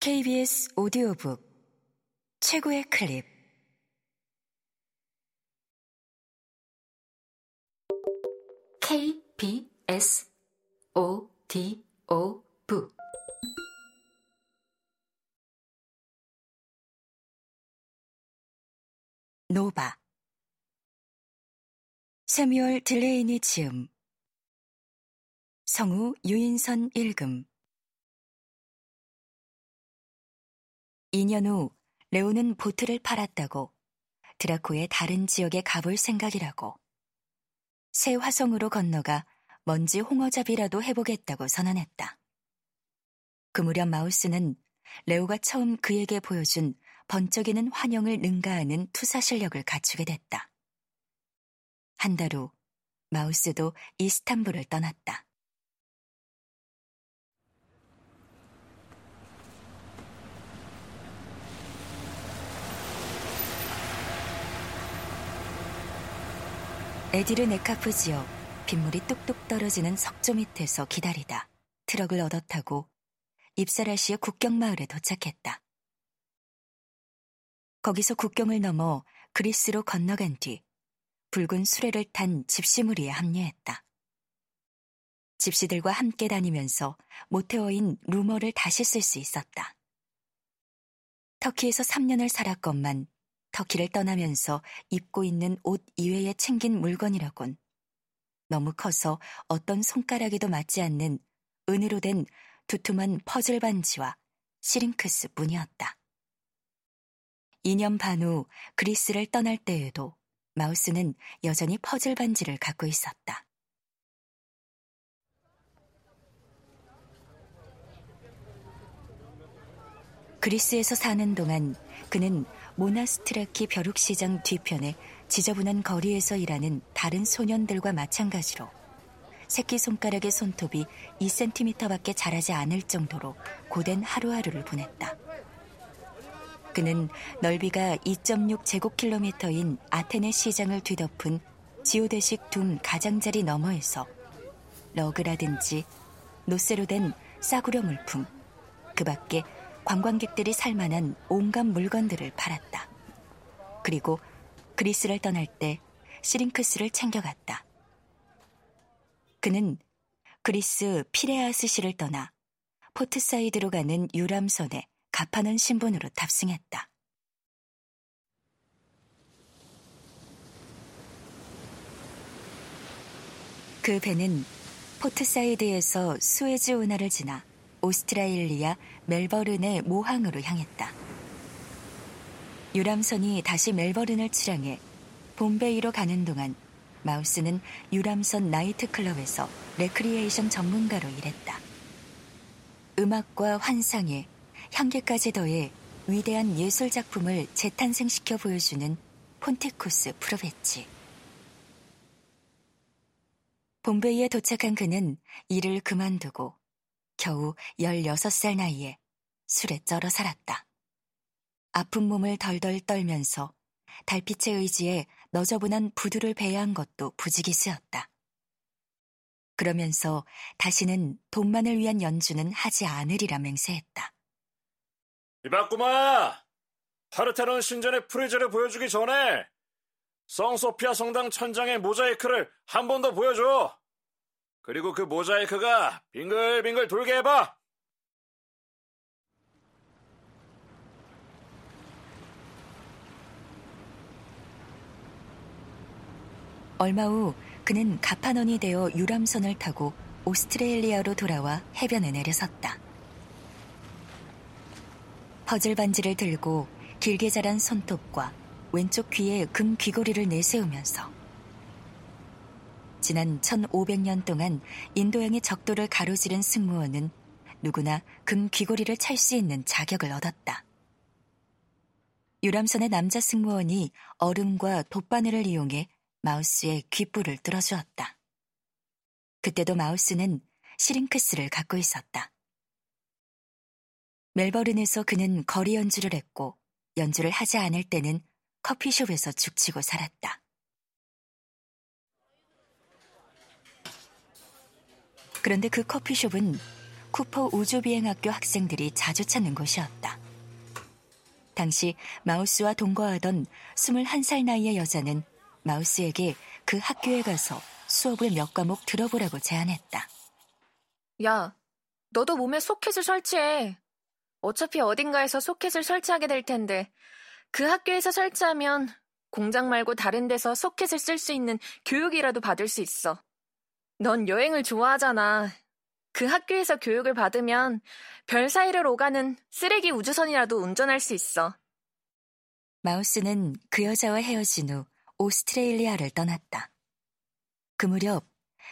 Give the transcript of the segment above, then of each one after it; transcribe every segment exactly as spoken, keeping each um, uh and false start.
케이비에스 오디오북 최고의 클립. 케이비에스 오디오북 노바 세미얼 딜레이니 지음, 성우 유인선 읽음. 이 년 후 레오는 보트를 팔았다고, 드라코의 다른 지역에 가볼 생각이라고, 새 화성으로 건너가 먼지 홍어잡이라도 해보겠다고 선언했다. 그 무렵 마우스는 레오가 처음 그에게 보여준 번쩍이는 환영을 능가하는 투사 실력을 갖추게 됐다. 한 달 후 마우스도 이스탄불을 떠났다. 에디르네카프 지역, 빗물이 뚝뚝 떨어지는 석조 밑에서 기다리다 트럭을 얻어 타고 입사라시의 국경마을에 도착했다. 거기서 국경을 넘어 그리스로 건너간 뒤 붉은 수레를 탄 집시 무리에 합류했다. 집시들과 함께 다니면서 모태어인 루머를 다시 쓸 수 있었다. 터키에서 삼 년을 살았건만 터키를 떠나면서 입고 있는 옷 이외에 챙긴 물건이라곤 너무 커서 어떤 손가락에도 맞지 않는 은으로 된 두툼한 퍼즐 반지와 시링크스 무늬였다. 이 년 반 후 그리스를 떠날 때에도 마우스는 여전히 퍼즐 반지를 갖고 있었다. 그리스에서 사는 동안 그는 모나스트라키 벼룩시장 뒤편의 지저분한 거리에서 일하는 다른 소년들과 마찬가지로 새끼손가락의 손톱이 이 센티미터밖에 자라지 않을 정도로 고된 하루하루를 보냈다. 그는 넓이가 이 점 육 제곱킬로미터인 아테네 시장을 뒤덮은 지오데식 둠 가장자리 너머에서 러그라든지 노쇠로 된 싸구려 물품, 그 밖에 관광객들이 살만한 온갖 물건들을 팔았다. 그리고 그리스를 떠날 때 시링크스를 챙겨갔다. 그는 그리스 피레아스시를 떠나 포트사이드로 가는 유람선에 가판원 신분으로 탑승했다. 그 배는 포트사이드에서 수에즈 운하를 지나 오스트레일리아 멜버른의 모항으로 향했다. 유람선이 다시 멜버른을 출항해 봄베이로 가는 동안 마우스는 유람선 나이트클럽에서 레크리에이션 전문가로 일했다. 음악과 환상에 향기까지 더해 위대한 예술작품을 재탄생시켜 보여주는 폰티쿠스 프로베치. 봄베이에 도착한 그는 일을 그만두고 겨우 열여섯 살 나이에 술에 쩔어 살았다. 아픈 몸을 덜덜 떨면서 달빛의 의지에 너저분한 부두를 배회한 것도 부지기수였다. 그러면서 다시는 돈만을 위한 연주는 하지 않으리라 맹세했다. 이바꾸마! 파르테논 신전의 프리즈를 보여주기 전에 성소피아 성당 천장의 모자이크를 한 번 더 보여줘! 그리고 그 모자이크가 빙글빙글 돌게 해봐! 얼마 후 그는 가판원이 되어 유람선을 타고 오스트레일리아로 돌아와 해변에 내려섰다. 퍼즐 반지를 들고 길게 자란 손톱과 왼쪽 귀에 금 귀고리를 내세우면서 지난 천오백 년 동안 인도양의 적도를 가로지른 승무원은 누구나 금 귀고리를 찰 수 있는 자격을 얻었다. 유람선의 남자 승무원이 얼음과 돗바늘을 이용해 마우스의 귓불을 뚫어주었다. 그때도 마우스는 시링크스를 갖고 있었다. 멜버른에서 그는 거리 연주를 했고, 연주를 하지 않을 때는 커피숍에서 죽치고 살았다. 그런데 그 커피숍은 쿠퍼 우주비행학교 학생들이 자주 찾는 곳이었다. 당시 마우스와 동거하던 스물한 살 나이의 여자는 마우스에게 그 학교에 가서 수업을 몇 과목 들어보라고 제안했다. 야, 너도 몸에 소켓을 설치해. 어차피 어딘가에서 소켓을 설치하게 될 텐데 그 학교에서 설치하면 공장 말고 다른 데서 소켓을 쓸 수 있는 교육이라도 받을 수 있어. 넌 여행을 좋아하잖아. 그 학교에서 교육을 받으면 별 사이를 오가는 쓰레기 우주선이라도 운전할 수 있어. 마우스는 그 여자와 헤어진 후 오스트레일리아를 떠났다. 그 무렵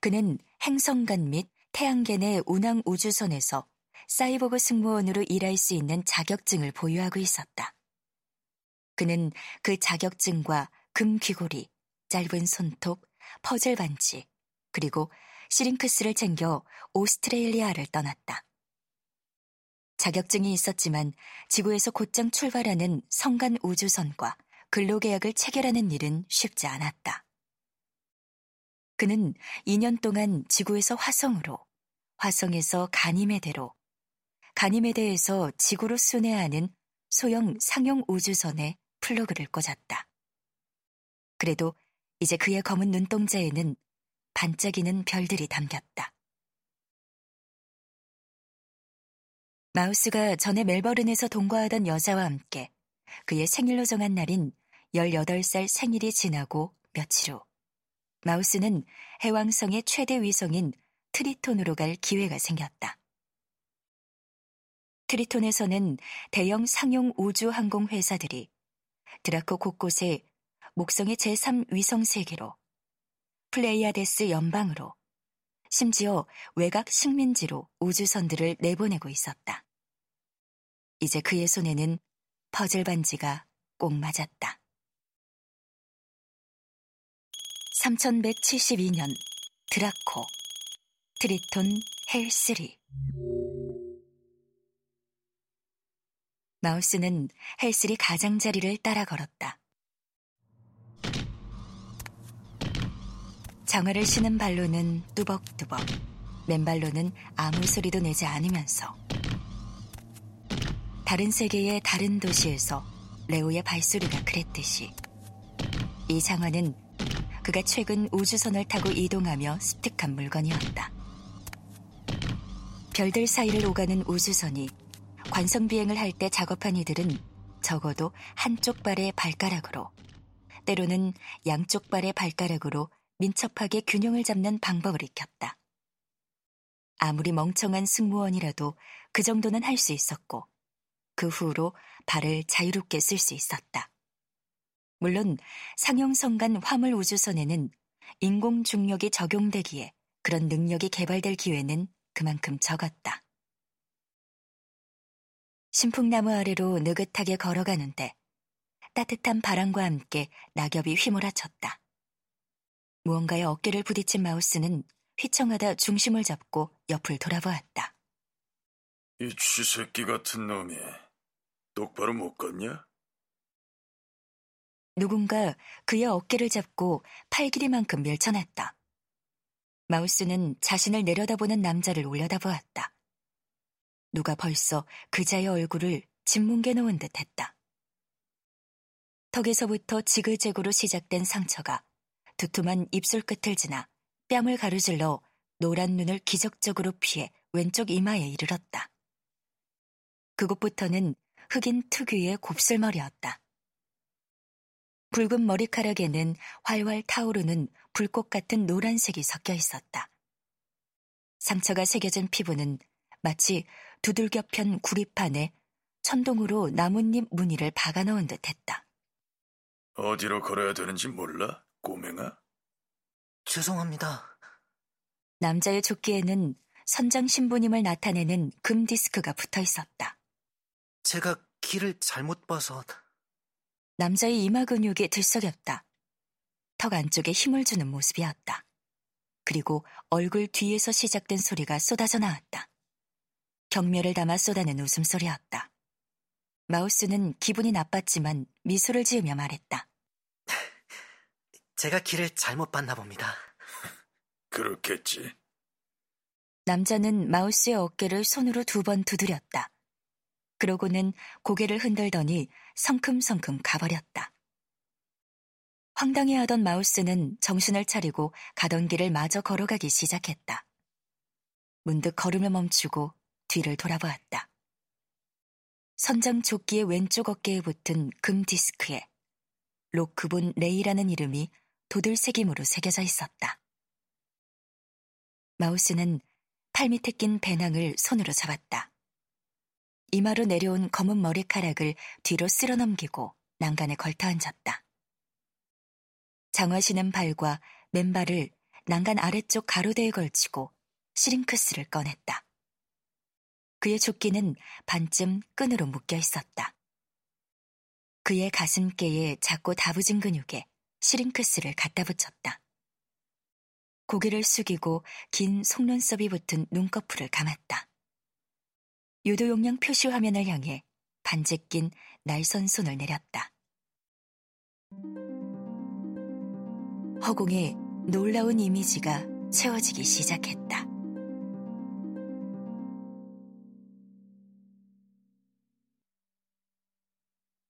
그는 행성간 및 태양계 내 운항 우주선에서 사이보그 승무원으로 일할 수 있는 자격증을 보유하고 있었다. 그는 그 자격증과 금 귀고리, 짧은 손톱, 퍼즐 반지, 그리고 시링크스를 챙겨 오스트레일리아를 떠났다. 자격증이 있었지만 지구에서 곧장 출발하는 성간 우주선과 근로계약을 체결하는 일은 쉽지 않았다. 그는 이 년 동안 지구에서 화성으로, 화성에서 가니메데로, 가니메데에서 지구로 순회하는 소형 상용 우주선에 플러그를 꽂았다. 그래도 이제 그의 검은 눈동자에는 반짝이는 별들이 담겼다. 마우스가 전에 멜버른에서 동거하던 여자와 함께 그의 생일로 정한 날인 열여덟 살 생일이 지나고 며칠 후 마우스는 해왕성의 최대 위성인 트리톤으로 갈 기회가 생겼다. 트리톤에서는 대형 상용 우주항공회사들이 드라코 곳곳에 목성의 제삼 위성세계로, 플레이아데스 연방으로, 심지어 외곽 식민지로 우주선들을 내보내고 있었다. 이제 그의 손에는 퍼즐 반지가 꼭 맞았다. 삼천백칠십이 년 드라코 트리톤 헬스리. 마우스는 헬스리 가장자리를 따라 걸었다. 장화를 신은 발로는 뚜벅뚜벅, 맨발로는 아무 소리도 내지 않으면서 다른 세계의 다른 도시에서 레오의 발소리가 그랬듯이 이 장화는 그가 최근 우주선을 타고 이동하며 습득한 물건이었다. 별들 사이를 오가는 우주선이 관성 비행을 할 때 작업한 이들은 적어도 한쪽 발의 발가락으로, 때로는 양쪽 발의 발가락으로 민첩하게 균형을 잡는 방법을 익혔다. 아무리 멍청한 승무원이라도 그 정도는 할 수 있었고 그 후로 발을 자유롭게 쓸 수 있었다. 물론 상용성간 화물 우주선에는 인공 중력이 적용되기에 그런 능력이 개발될 기회는 그만큼 적었다. 신풍나무 아래로 느긋하게 걸어가는데 따뜻한 바람과 함께 낙엽이 휘몰아쳤다. 무언가에 어깨를 부딪힌 마우스는 휘청하다 중심을 잡고 옆을 돌아보았다. 이 쥐새끼 같은 놈이 똑바로 못 걷냐? 누군가 그의 어깨를 잡고 팔 길이만큼 밀쳐냈다. 마우스는 자신을 내려다보는 남자를 올려다보았다. 누가 벌써 그자의 얼굴을 짓뭉개 놓은 듯했다. 턱에서부터 지그재그로 시작된 상처가 두툼한 입술 끝을 지나 뺨을 가로질러 노란 눈을 기적적으로 피해 왼쪽 이마에 이르렀다. 그곳부터는 흑인 특유의 곱슬머리였다. 붉은 머리카락에는 활활 타오르는 불꽃 같은 노란색이 섞여 있었다. 상처가 새겨진 피부는 마치 두들겨 편 구리판에 천동으로 나뭇잎 무늬를 박아넣은 듯했다. 어디로 걸어야 되는지 몰라? 꼬맹아? 죄송합니다. 남자의 조끼에는 선장 신부님을 나타내는 금 디스크가 붙어 있었다. 제가 길을 잘못 봐서... 남자의 이마 근육이 들썩였다. 턱 안쪽에 힘을 주는 모습이었다. 그리고 얼굴 뒤에서 시작된 소리가 쏟아져 나왔다. 경멸을 담아 쏟아낸 웃음소리였다. 마우스는 기분이 나빴지만 미소를 지으며 말했다. 제가 길을 잘못 봤나 봅니다. 그렇겠지. 남자는 마우스의 어깨를 손으로 두 번 두드렸다. 그러고는 고개를 흔들더니 성큼성큼 가버렸다. 황당해하던 마우스는 정신을 차리고 가던 길을 마저 걸어가기 시작했다. 문득 걸음을 멈추고 뒤를 돌아보았다. 선장 조끼의 왼쪽 어깨에 붙은 금 디스크에 로크본 레이라는 이름이 도들새김으로 새겨져 있었다. 마우스는 팔 미터 낀 배낭을 손으로 잡았다. 이마로 내려온 검은 머리카락을 뒤로 쓸어넘기고 난간에 걸터앉았다. 장화 신은 발과 맨발을 난간 아래쪽 가로대에 걸치고 시링크스를 꺼냈다. 그의 조끼는 반쯤 끈으로 묶여 있었다. 그의 가슴께에 작고 다부진 근육에 시링크스를 갖다 붙였다. 고개를 숙이고 긴 속눈썹이 붙은 눈꺼풀을 감았다. 유도용량 표시 화면을 향해 반지 낀 날선 손을 내렸다. 허공에 놀라운 이미지가 채워지기 시작했다.